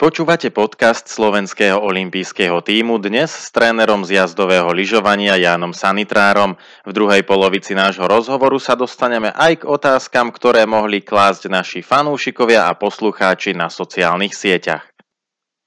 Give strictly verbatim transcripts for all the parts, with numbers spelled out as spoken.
Počúvate podcast Slovenského olympijského tímu dnes s trénerom zjazdového lyžovania Jánom Sanitrárom. V druhej polovici nášho rozhovoru sa dostaneme aj k otázkam, ktoré mohli klásť naši fanúšikovia a poslucháči na sociálnych sieťach.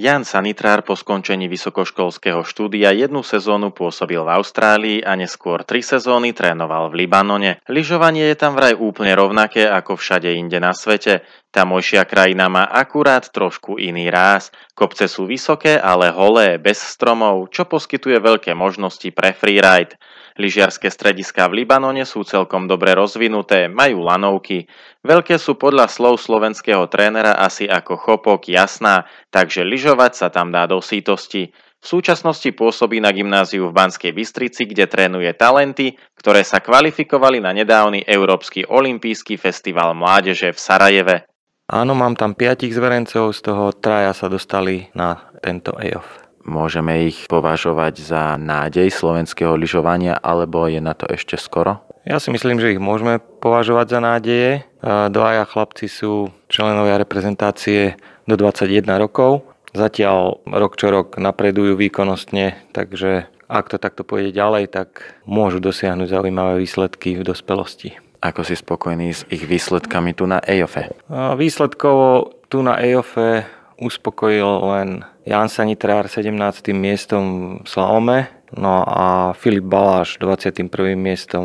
Ján Sanitrár po skončení vysokoškolského štúdia jednu sezónu pôsobil v Austrálii a neskôr tri sezóny trénoval v Libanone. Lyžovanie je tam vraj úplne rovnaké ako všade inde na svete. Tamojšia krajina má akurát trošku iný ráz. Kopce sú vysoké, ale holé, bez stromov, čo poskytuje veľké možnosti pre freeride. Lyžiarske strediská v Libanone sú celkom dobre rozvinuté, majú lanovky. Veľké sú podľa slov slovenského trénera asi ako Chopok Jasná, takže lyžovať sa tam dá do sítosti. V súčasnosti pôsobí na gymnáziu v Banskej Bystrici, kde trénuje talenty, ktoré sa kvalifikovali na nedávny Európsky olympijský festival mládeže v Sarajeve. Áno, mám tam piatich zverencov, z toho traja sa dostali na tento EJOF. Môžeme ich považovať za nádej slovenského lyžovania, alebo je na to ešte skoro? Ja si myslím, že ich môžeme považovať za nádeje. Dvaja chlapci sú členovia reprezentácie do dvadsaťjeden rokov. Zatiaľ rok čo rok napredujú výkonnostne, takže ak to takto pôjde ďalej, tak môžu dosiahnuť zaujímavé výsledky v dospelosti. Ako si spokojný s ich výsledkami tu na EJOFE? Výsledkovo tu na EJOFE uspokojil len Ján Sanitrár sedemnástym miestom v slalome, no a Filip Baláš dvadsiatym prvým miestom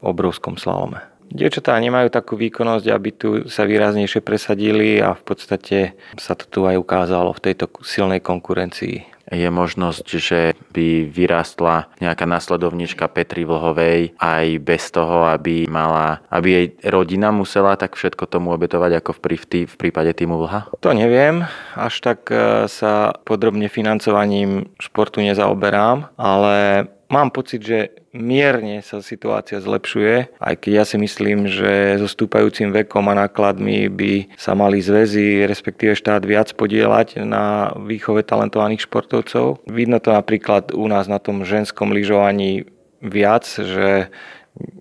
v obrovskom slalome. Dievčatá nemajú takú výkonnosť, aby tu sa výraznejšie presadili a v podstate sa to tu aj ukázalo v tejto silnej konkurencii. Je možnosť, že by vyrástla nejaká nasledovnička Petry Vlhovej aj bez toho, aby mala, aby jej rodina musela tak všetko tomu obetovať ako v, prí, v prípade týmu Vlha? To neviem, až tak sa podrobne financovaním športu nezaoberám, ale mám pocit, že mierne sa situácia zlepšuje, aj keď ja si myslím, že so stúpajúcim vekom a nákladmi by sa mali zväzy, respektíve štát viac podieľať na výchove talentovaných športovcov. Vidno to napríklad u nás na tom ženskom lyžovaní viac, že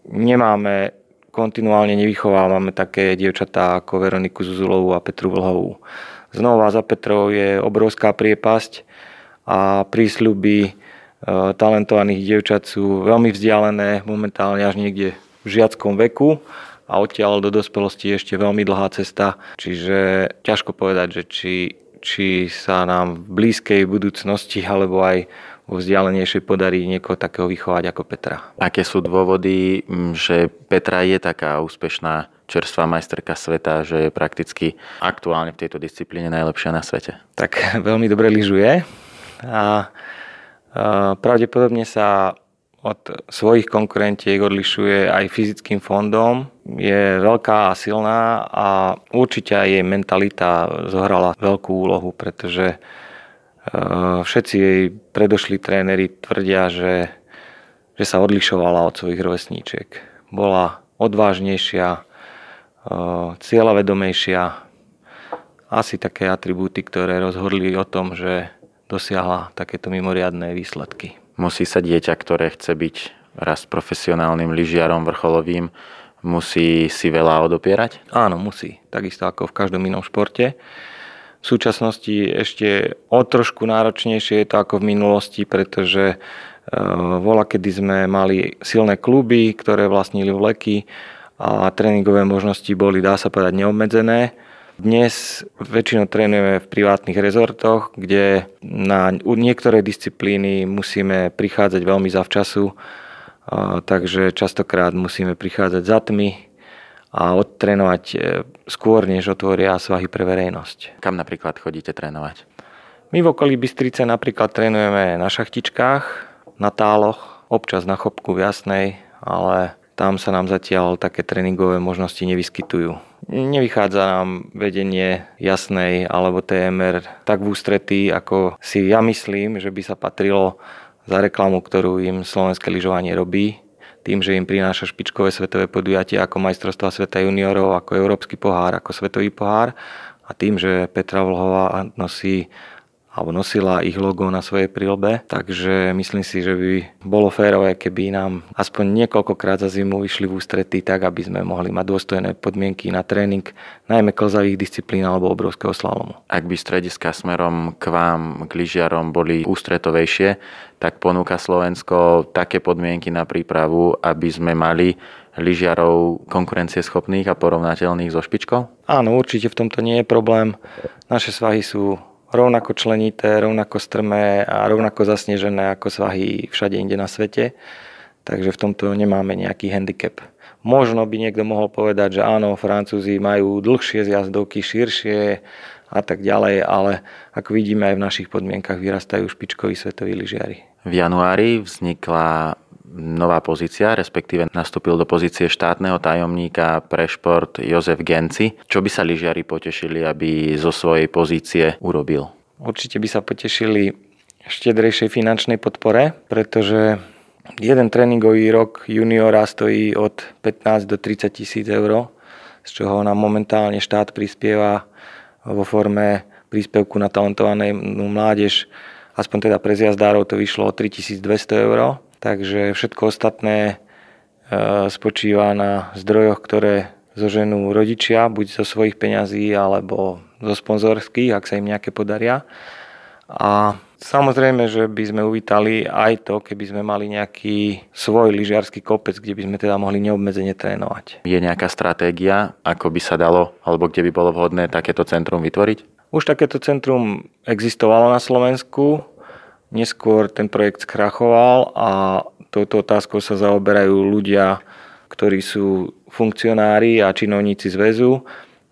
nemáme kontinuálne nevychovávame také dievčatá ako Veroniku Zuzulovú a Petru Vlhovú. Znova za Petrou je obrovská priepasť a prísľuby talentovaných dievčat sú veľmi vzdialené momentálne až niekde v žiackom veku a odtiaľ do dospelosti je ešte veľmi dlhá cesta, čiže ťažko povedať, že či, či sa nám v blízkej budúcnosti alebo aj vo vzdialenejšej podarí niekoho takého vychovať ako Petra. Aké sú dôvody, že Petra je taká úspešná čerstvá majsterka sveta, že je prakticky aktuálne v tejto disciplíne najlepšia na svete? Tak veľmi dobre lyžuje a pravdepodobne sa od svojich konkurentiek odlišuje aj fyzickým fondom. Je veľká a silná a určite jej mentalita zohrala veľkú úlohu, pretože všetci jej predošli tréneri tvrdia, že, že sa odlišovala od svojich rovesníčiek. Bola odvážnejšia, cieľavedomejšia. Asi také atribúty, ktoré rozhodli o tom, že dosiahla takéto mimoriadne výsledky. Musí sa dieťa, ktoré chce byť raz profesionálnym lyžiarom vrcholovým, musí si veľa odopierať? Áno, musí. Takisto ako v každom inom športe. V súčasnosti ešte o trošku náročnejšie je to ako v minulosti, pretože vola, kedy sme mali silné kluby, ktoré vlastnili vleky a tréningové možnosti boli, dá sa povedať, neobmedzené. Dnes väčšinou trénujeme v privátnych rezortoch, kde na niektoré disciplíny musíme prichádzať veľmi zavčasu, takže častokrát musíme prichádzať za tmy a odtrénovať skôr, než otvoria svahy pre verejnosť. Kam napríklad chodíte trénovať? My v okolí Bystrice napríklad trénujeme na šachtičkách, na táloch, občas na Chopku v Jasnej, ale tam sa nám zatiaľ také tréningové možnosti nevyskytujú. Nevychádza nám vedenie Jasnej alebo té em er tak v ústretí, ako si ja myslím, že by sa patrilo za reklamu, ktorú im slovenské lyžovanie robí. Tým, že im prináša špičkové svetové podujatia ako majstrovstvá sveta juniorov, ako európsky pohár, ako svetový pohár a tým, že Petra Vlhová nosí alebo nosila ich logo na svojej príľbe, takže myslím si, že by bolo férové, keby nám aspoň niekoľkokrát za zimu išli v ústretí tak, aby sme mohli mať dôstojné podmienky na tréning, najmä klzavých disciplín alebo obrovského slalomu. Ak by strediská smerom k vám, k lyžiarom boli ústretovejšie, tak ponúka Slovensko také podmienky na prípravu, aby sme mali lyžiarov konkurencieschopných a porovnateľných so špičkou? Áno, určite v tomto nie je problém. Naše svahy sú rovnako členité, rovnako strmé a rovnako zasnežené ako svahy všade inde na svete. Takže v tomto nemáme nejaký handicap. Možno by niekto mohol povedať, že áno, Francúzi majú dlhšie zjazdovky, širšie a tak ďalej, ale ako vidíme aj v našich podmienkach vyrastajú špičkoví svetoví lyžiari. V januári vznikla nová pozícia, respektíve nastúpil do pozície štátneho tajomníka pre šport Jozef Genci. Čo by sa lyžiari potešili, aby zo svojej pozície urobil? Určite by sa potešili štedrejšej finančnej podpore, pretože jeden tréningový rok juniora stojí od pätnásť do tridsať tisíc eur, z čoho nám momentálne štát prispieva vo forme príspevku na talentovanú mládež. Aspoň teda pre zjazdárov to vyšlo o tritisícdvesto eur. Takže všetko ostatné spočíva na zdrojoch, ktoré zoženú rodičia, buď zo svojich peňazí, alebo zo sponzorských, ak sa im nejaké podaria. A samozrejme, že by sme uvítali aj to, keby sme mali nejaký svoj lyžiarsky kopec, kde by sme teda mohli neobmedzene trénovať. Je nejaká stratégia, ako by sa dalo, alebo kde by bolo vhodné takéto centrum vytvoriť? Už takéto centrum existovalo na Slovensku. Neskôr ten projekt skrachoval a touto otázkou sa zaoberajú ľudia, ktorí sú funkcionári a činovníci zväzu.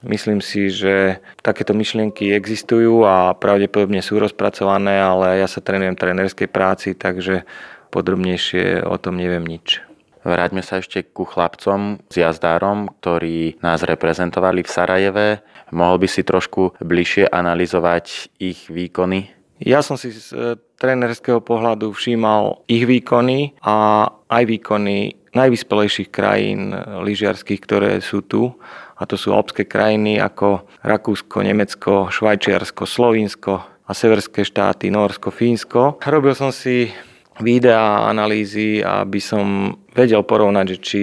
Myslím si, že takéto myšlienky existujú a pravdepodobne sú rozpracované, ale ja sa trénujem trénerskej práci, takže podrobnejšie o tom neviem nič. Vráťme sa ešte ku chlapcom, zjazdárom, ktorí nás reprezentovali v Sarajeve. Mohol by si trošku bližšie analyzovať ich výkony? Ja som si z trénerského pohľadu všímal ich výkony a aj výkony najvyspelejších krajín lyžiarskych, ktoré sú tu. A to sú alpské krajiny ako Rakúsko, Nemecko, Švajčiarsko, Slovinsko a severské štáty Nórsko, Fínsko. Robil som si videá, analýzy, aby som vedel porovnať, že či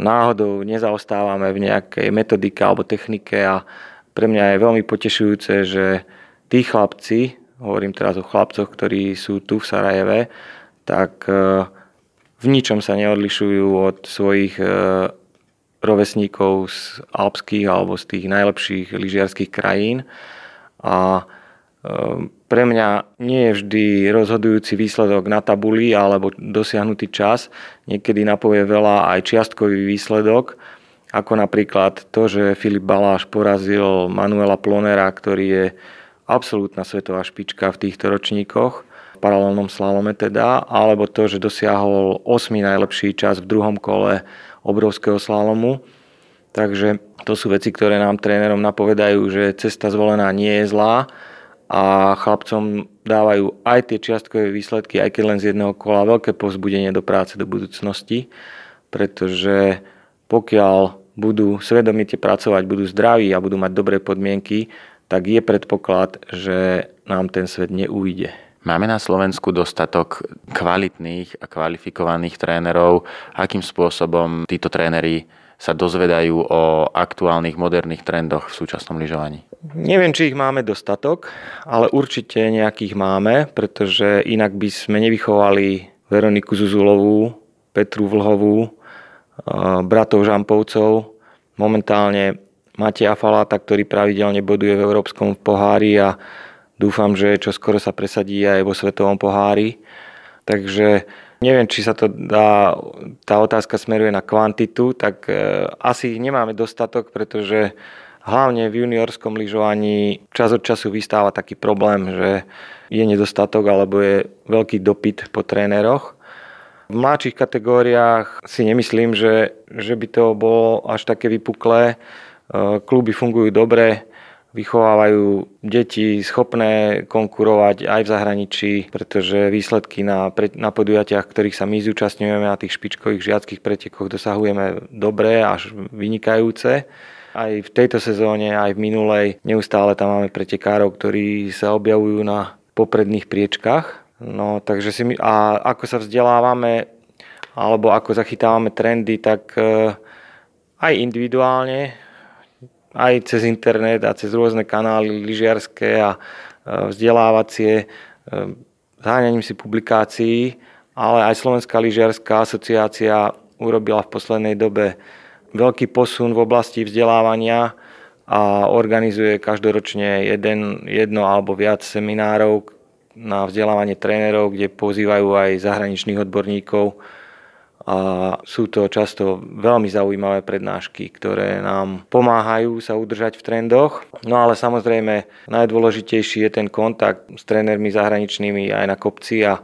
náhodou nezaostávame v nejakej metodike alebo technike. A pre mňa je veľmi potešujúce, že tí chlapci, hovorím teraz o chlapcoch, ktorí sú tu v Sarajeve, tak v ničom sa neodlišujú od svojich rovesníkov z alpských alebo z tých najlepších lyžiarskych krajín. A pre mňa nie je vždy rozhodujúci výsledok na tabuli alebo dosiahnutý čas. Niekedy napovie veľa aj čiastkový výsledok, ako napríklad to, že Filip Baláš porazil Manuela Plonera, ktorý je absolútna svetová špička v týchto ročníkoch, v paralelnom slalome teda, alebo to, že dosiahol ôsmy najlepší čas v druhom kole obrovského slalomu. Takže to sú veci, ktoré nám trénerom napovedajú, že cesta zvolená nie je zlá a chlapcom dávajú aj tie čiastkové výsledky, aj keď len z jedného kola, veľké povzbudenie do práce do budúcnosti, pretože pokiaľ budú svedomite pracovať, budú zdraví a budú mať dobré podmienky, tak je predpoklad, že nám ten svet neujde. Máme na Slovensku dostatok kvalitných a kvalifikovaných trénerov. Akým spôsobom títo tréneri sa dozvedajú o aktuálnych moderných trendoch v súčasnom lyžovaní? Neviem, či ich máme dostatok, ale určite nejakých máme, pretože inak by sme nevychovali Veroniku Zuzulovú, Petru Vlhovú, bratov Žampovcov, momentálne Mateja Falata, ktorý pravidelne boduje v európskom pohári a dúfam, že čoskoro sa presadí aj vo svetovom pohári. Takže neviem, či sa to dá, tá otázka smeruje na kvantitu, tak e, asi nemáme dostatok, pretože hlavne v juniorskom lyžovaní čas od času vystáva taký problém, že je nedostatok alebo je veľký dopyt po tréneroch. V mladších kategóriách si nemyslím, že, že by to bolo až také vypuklé. Kluby fungujú dobre, vychovávajú deti schopné konkurovať aj v zahraničí, pretože výsledky na, na podujatiach, ktorých sa my zúčastňujeme, na tých špičkových žiackých pretekoch dosahujeme dobré až vynikajúce. Aj v tejto sezóne, aj v minulej, neustále tam máme pretekárov, ktorí sa objavujú na popredných priečkách. No, takže si my, a ako sa vzdelávame, alebo ako zachytávame trendy, tak e, aj individuálne, aj cez internet a cez rôzne kanály lyžiarske a e, vzdelávacie, e, zháňaním si publikácií, ale aj Slovenská lyžiarska asociácia urobila v poslednej dobe veľký posun v oblasti vzdelávania a organizuje každoročne jeden, jedno alebo viac seminárov na vzdelávanie trénerov, kde pozývajú aj zahraničných odborníkov. A sú to často veľmi zaujímavé prednášky, ktoré nám pomáhajú sa udržať v trendoch. No ale samozrejme najdôležitejší je ten kontakt s trénermi zahraničnými aj na kopci, a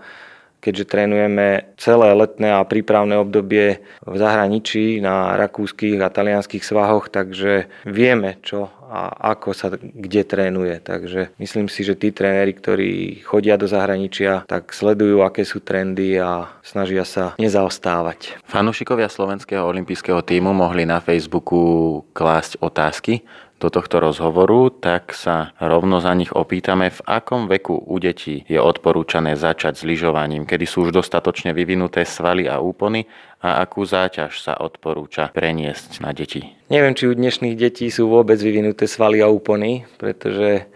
keďže trénujeme celé letné a prípravné obdobie v zahraničí na rakúskych a talianskych svahoch, takže vieme čo a ako sa kde trénuje. Takže myslím si, že tí tréneri, ktorí chodia do zahraničia, tak sledujú, aké sú trendy a snažia sa nezaostávať. Fanúšikovia slovenského olympijského tímu mohli na Facebooku klásť otázky do tohto rozhovoru, tak sa rovno za nich opýtame, v akom veku u detí je odporúčané začať s lyžovaním, kedy sú už dostatočne vyvinuté svaly a úpony, a akú záťaž sa odporúča preniesť na deti. Neviem, či u dnešných detí sú vôbec vyvinuté svaly a úpony, pretože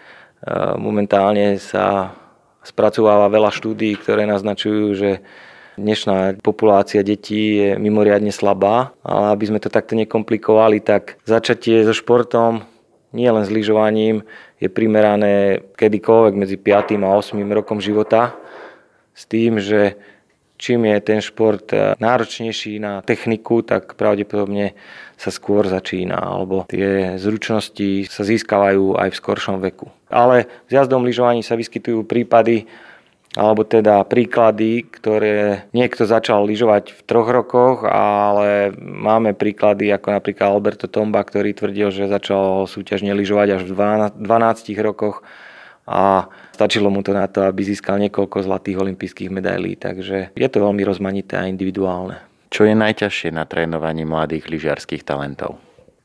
momentálne sa spracováva veľa štúdií, ktoré naznačujú, že dnešná populácia detí je mimoriadne slabá, ale aby sme to takto nekomplikovali, tak začatie so športom, nie len s lyžovaním, je primerané kedykoľvek medzi piatym a ôsmym rokom života, s tým, že čím je ten šport náročnejší na techniku, tak pravdepodobne sa skôr začína, alebo tie zručnosti sa získavajú aj v skoršom veku. Ale v jazdom lyžovaní sa vyskytujú prípady, alebo teda príklady, ktoré niekto začal lyžovať v troch rokoch, ale máme príklady ako napríklad Alberto Tomba, ktorý tvrdil, že začal súťažne lyžovať až v dvanástich rokoch a stačilo mu to na to, aby získal niekoľko zlatých olympijských medailí. Takže je to veľmi rozmanité a individuálne. Čo je najťažšie na trénovaní mladých lyžiarskych talentov?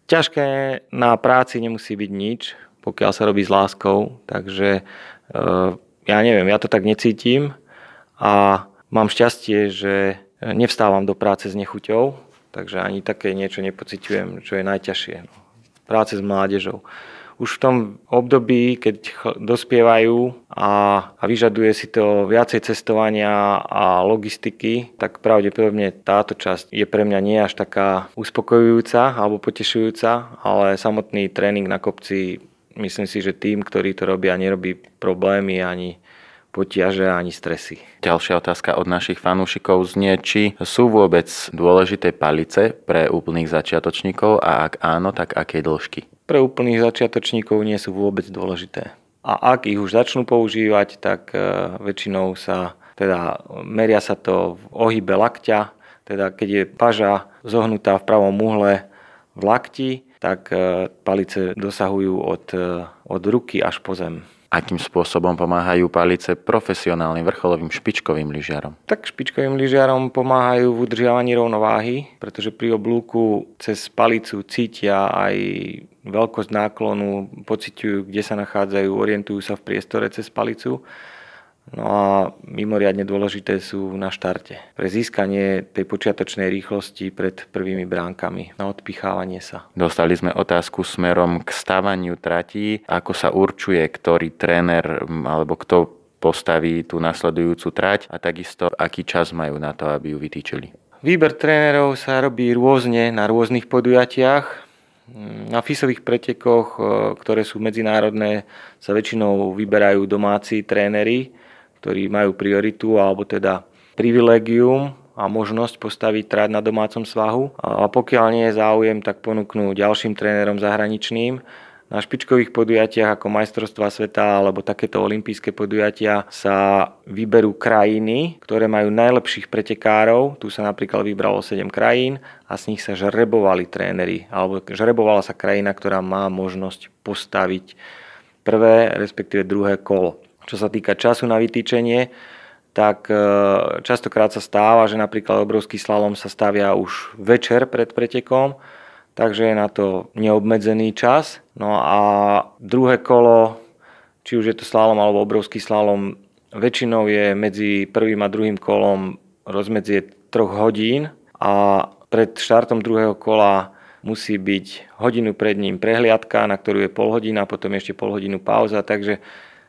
Ťažké na práci nemusí byť nič, pokiaľ sa robí s láskou, takže e- ja neviem, ja to tak necítim a mám šťastie, že nevstávam do práce s nechuťou, takže ani také niečo nepociťujem, čo je najťažšie. No. Práce s mládežou. Už v tom období, keď dospievajú a, a vyžaduje si to viacej cestovania a logistiky, tak pravdepodobne táto časť je pre mňa nie až taká uspokojujúca alebo potešujúca, ale samotný tréning na kopci, myslím si, že tým, ktorí to robia, nerobí problémy ani potiaže, ani stresy. Ďalšia otázka od našich fanúšikov znie, či sú vôbec dôležité palice pre úplných začiatočníkov, a ak áno, tak aké dĺžky? Pre úplných začiatočníkov nie sú vôbec dôležité. A ak ich už začnú používať, tak väčšinou sa, teda meria sa to v ohybe lakťa, teda keď je paža zohnutá v pravom uhle v lakti, tak palice dosahujú od, od ruky až po zem. Akým spôsobom pomáhajú palice profesionálnym vrcholovým špičkovým lyžiarom? Tak špičkovým lyžiarom pomáhajú v udržiavaní rovnováhy, pretože pri oblúku cez palicu cítia aj veľkosť náklonu, pociťujú, kde sa nachádzajú, orientujú sa v priestore cez palicu. No a mimoriadne dôležité sú na štarte pre získanie tej počiatočnej rýchlosti pred prvými bránkami, na odpichávanie sa. Dostali sme otázku smerom k stavaniu tratí. Ako sa určuje, ktorý tréner alebo kto postaví tú nasledujúcu trať, a takisto aký čas majú na to, aby ju vytýčili? Výber trénerov sa robí rôzne na rôznych podujatiach. Na FISových pretekoch, ktoré sú medzinárodné, sa väčšinou vyberajú domáci tréneri, ktorí majú prioritu alebo teda privilégium a možnosť postaviť trať na domácom svahu. A pokiaľ nie je záujem, tak ponúknú ďalším trénerom zahraničným. Na špičkových podujatiach ako majstrovstvá sveta alebo takéto olympijské podujatia sa vyberú krajiny, ktoré majú najlepších pretekárov. Tu sa napríklad vybralo sedem krajín a z nich sa žrebovali tréneri, alebo žrebovala sa krajina, ktorá má možnosť postaviť prvé, respektíve druhé kolo. Čo sa týka času na vytýčenie, tak častokrát sa stáva, že napríklad obrovský slalom sa stavia už večer pred pretekom, takže je na to neobmedzený čas. No a druhé kolo, či už je to slalom alebo obrovský slalom, väčšinou je medzi prvým a druhým kolom rozmedzie troch hodín a pred štartom druhého kola musí byť hodinu pred ním prehliadka, na ktorú je pol hodina, potom ešte pol hodinu pauza, takže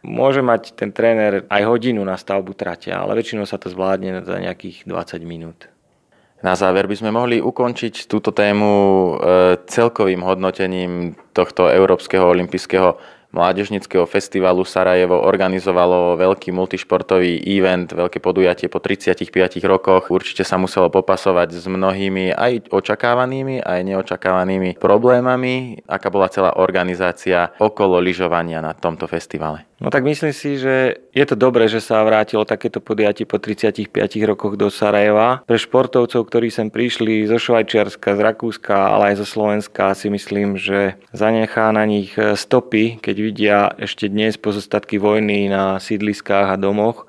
môže mať ten tréner aj hodinu na stavbu trate, ale väčšinou sa to zvládne za nejakých dvadsať minút. Na záver by sme mohli ukončiť túto tému celkovým hodnotením tohto Európskeho olympijského mládežníckeho festivalu. Sarajevo organizovalo veľký multišportový event, veľké podujatie po tridsiatich piatich rokoch. Určite sa muselo popasovať s mnohými aj očakávanými, aj neočakávanými problémami. Aká bola celá organizácia okolo lyžovania na tomto festivale? No tak myslím si, že je to dobré, že sa vrátilo takéto podujatie po tridsiatich piatich rokoch do Sarajeva. Pre športovcov, ktorí sem prišli zo Švajčiarska, z Rakúska, ale aj zo Slovenska, si myslím, že zanechá na nich stopy, keď vidia ešte dnes pozostatky vojny na sídliskách a domoch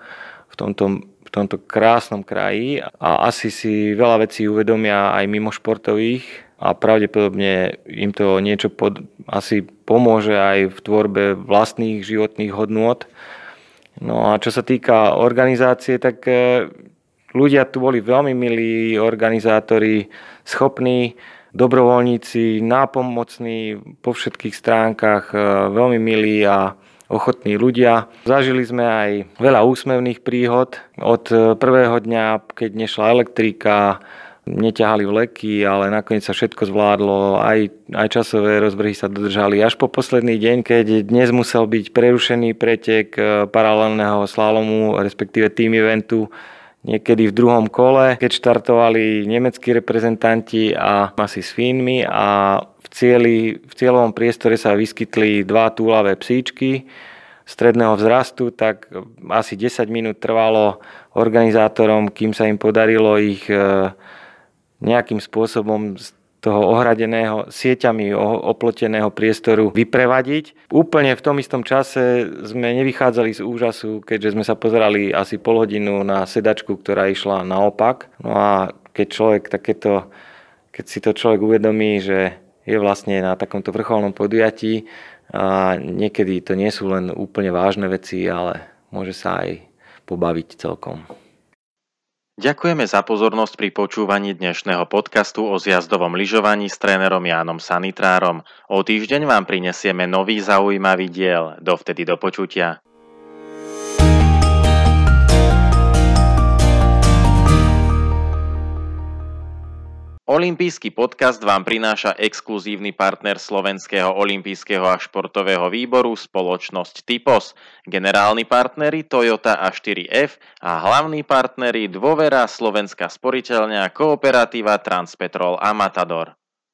v tomto, v tomto krásnom kraji. A asi si veľa vecí uvedomia aj mimo športových a pravdepodobne im to niečo pod, asi pomôže aj v tvorbe vlastných životných hodnôt. No a čo sa týka organizácie, tak ľudia tu boli veľmi milí, organizátori, schopní, dobrovoľníci, nápomocní po všetkých stránkach, veľmi milí a ochotní ľudia. Zažili sme aj veľa úsmevných príhod. Od prvého dňa, keď nešla elektrika, neťahali vleky, ale nakoniec sa všetko zvládlo, aj, aj časové rozvrhy sa dodržali. Až po posledný deň, keď dnes musel byť prerušený pretek paralelného slalomu, respektíve team eventu, niekedy v druhom kole, keď štartovali nemeckí reprezentanti a asi s Fínmi a v, cieli, v cieľovom priestore sa vyskytli dva túlavé psíčky stredného vzrastu, tak asi desať minút trvalo organizátorom, kým sa im podarilo ich nejakým spôsobom z toho ohradeného sieťami oploteného priestoru vyprevadiť. Úplne v tom istom čase sme nevychádzali z úžasu, keďže sme sa pozerali asi pol hodinu na sedačku, ktorá išla naopak. No a keď človek takéto, keď si to človek uvedomí, že je vlastne na takomto vrcholnom podujatí a niekedy to nie sú len úplne vážne veci, ale môže sa aj pobaviť celkom. Ďakujeme za pozornosť pri počúvaní dnešného podcastu o zjazdovom lyžovaní s trénerom Jánom Sanitrárom. O týždeň vám prinesieme nový zaujímavý diel. Dovtedy do počutia. Olympijský podcast vám prináša exkluzívny partner Slovenského olympijského a športového výboru spoločnosť Typos, generálni partneri Toyota á štyri ef a hlavní partneri Dôvera, Slovenská sporiteľňa, Kooperativa, Transpetrol a Matador.